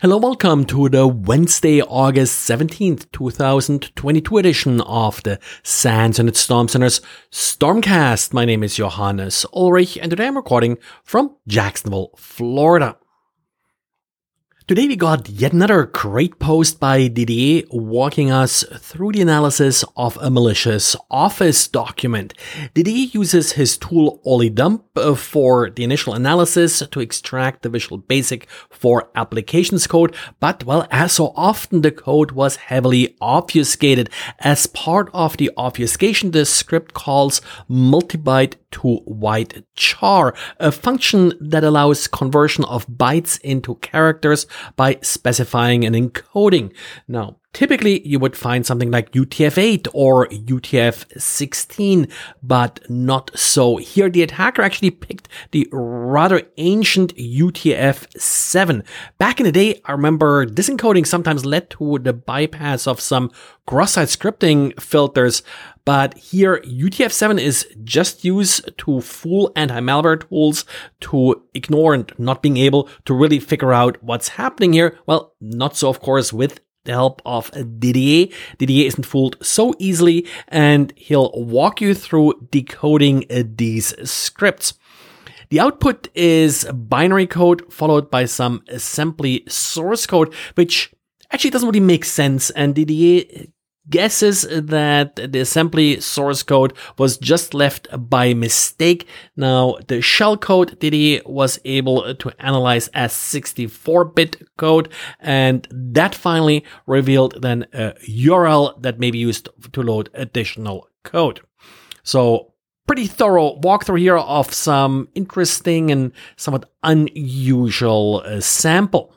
Hello, welcome to the Wednesday, August 17th, 2022 edition of the Sands and its Storm Center's Stormcast. My name is Johannes Ulrich, and today I'm recording from Jacksonville, Florida. Today we got yet another great post by Didier walking us through the analysis of a malicious Office document. Didier uses his tool OliDump for the initial analysis to extract the Visual Basic for applications code, but well, as so often, the code was heavily obfuscated. As part of the obfuscation, the script calls multibyte to white char, a function that allows conversion of bytes into characters by specifying an encoding. Now, typically you would find something like UTF8 or UTF16, but not so here. The attacker actually picked the rather ancient UTF7. Back in the day, I remember this encoding sometimes led to the bypass of some cross-site scripting filters, but here UTF7 is just used to fool anti-malware tools to ignore and not being able to really figure out what's happening here. Well, not so, of course, with the help of Didier. Didier isn't fooled so easily, and he'll walk you through decoding these scripts. The output is binary code followed by some assembly source code, which actually doesn't really make sense, and Didier guesses that the assembly source code was just left by mistake. Now, the shellcode Didier was able to analyze as 64-bit code, and that finally revealed then a URL that may be used to load additional code. So, pretty thorough walkthrough here of some interesting and somewhat unusual sample.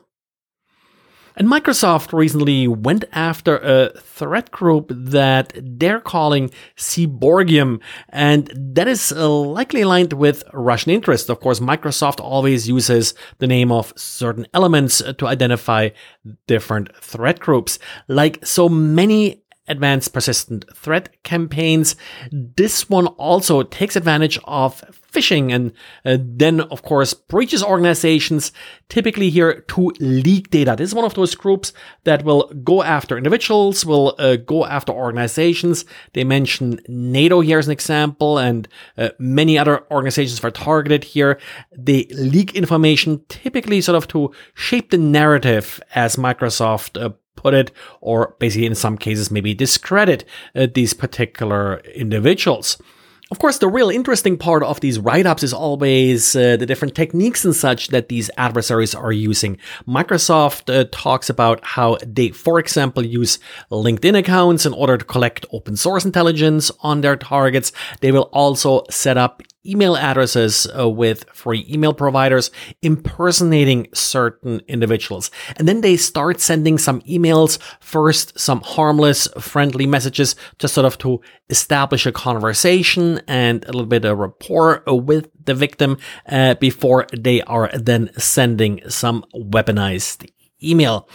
And Microsoft recently went after a threat group that they're calling Seaborgium, and that is likely aligned with Russian interests. Of course, Microsoft always uses the name of certain elements to identify different threat groups. Like so many advanced persistent threat campaigns, this one also takes advantage of phishing and then, of course, breaches organizations, typically here to leak data. This is one of those groups that will go after individuals, will go after organizations. They mention NATO here as an example, and many other organizations were targeted here. They leak information, typically sort of to shape the narrative, as Microsoft put it, or basically in some cases maybe discredit these particular individuals. Of course, the real interesting part of these write-ups is always the different techniques and such that these adversaries are using. Microsoft talks about how they, for example, use LinkedIn accounts in order to collect open source intelligence on their targets. They will also set up email addresses with free email providers impersonating certain individuals. And then they start sending some emails, first some harmless, friendly messages, just sort of to establish a conversation and a little bit of rapport with the victim before they are then sending some weaponized email.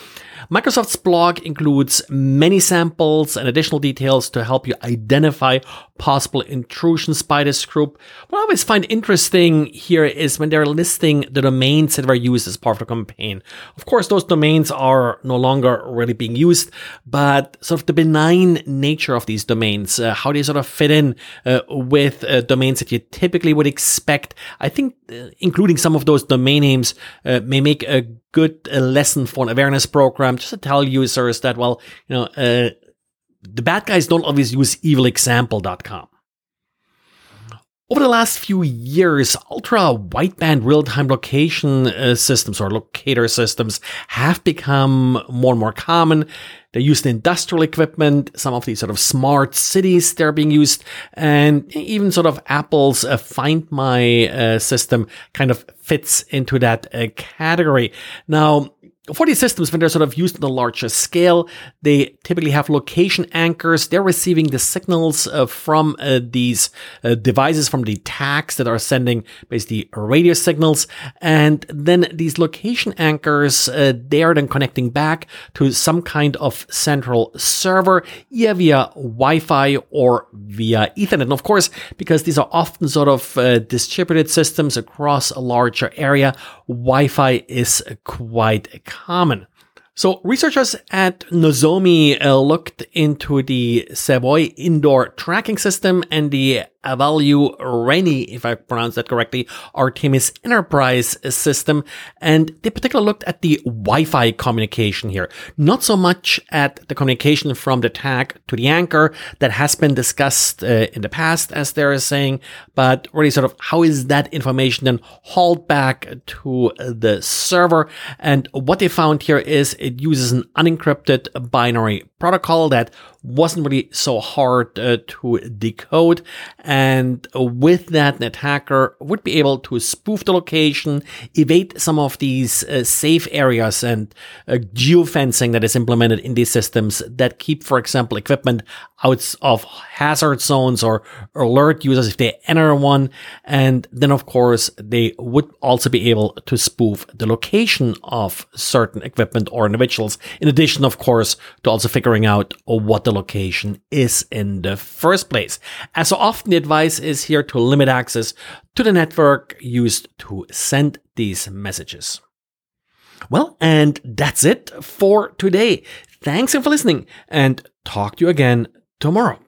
Microsoft's blog includes many samples and additional details to help you identify possible intrusions by this group. What I always find interesting here is when they're listing the domains that were used as part of the campaign. Of course, those domains are no longer really being used, but sort of the benign nature of these domains, how they sort of fit in with domains that you typically would expect. I think including some of those domain names may make a good lesson for an awareness program, just to tell users that, well, you know, the bad guys don't always use evilexample.com. Over the last few years, ultra-wideband real-time location systems or locator systems have become more and more common. They're used in industrial equipment, some of these sort of smart cities they're being used, and even sort of Apple's Find My system kind of fits into that category. Now, for these systems, when they're sort of used on a larger scale, they typically have location anchors. They're receiving the signals from these devices, from the tags that are sending basically radio signals. And then these location anchors, they are then connecting back to some kind of central server, either via Wi-Fi or via Ethernet. And of course, because these are often sort of distributed systems across a larger area, Wi-Fi is quite common. common. So researchers at Nozomi looked into the Savoy Indoor Tracking System and the Avalu Rainy, if I pronounce that correctly, Artemis Enterprise System. And they particularly looked at the Wi-Fi communication here. Not so much at the communication from the tag to the anchor that has been discussed in the past, as they're saying, but really sort of how is that information then hauled back to the server. And what they found here is it uses an unencrypted binary protocol that wasn't really so hard to decode. And with that, an attacker would be able to spoof the location, evade some of these safe areas and geofencing that is implemented in these systems that keep, for example, equipment out of hazard zones or alert users if they enter one. And then, of course, they would also be able to spoof the location of certain equipment or individuals, in addition, of course, to also figuring out what the location is in the first place. As so often, the advice is here to limit access to the network used to send these messages. Well, and that's it for today. Thanks for listening and talk to you again tomorrow.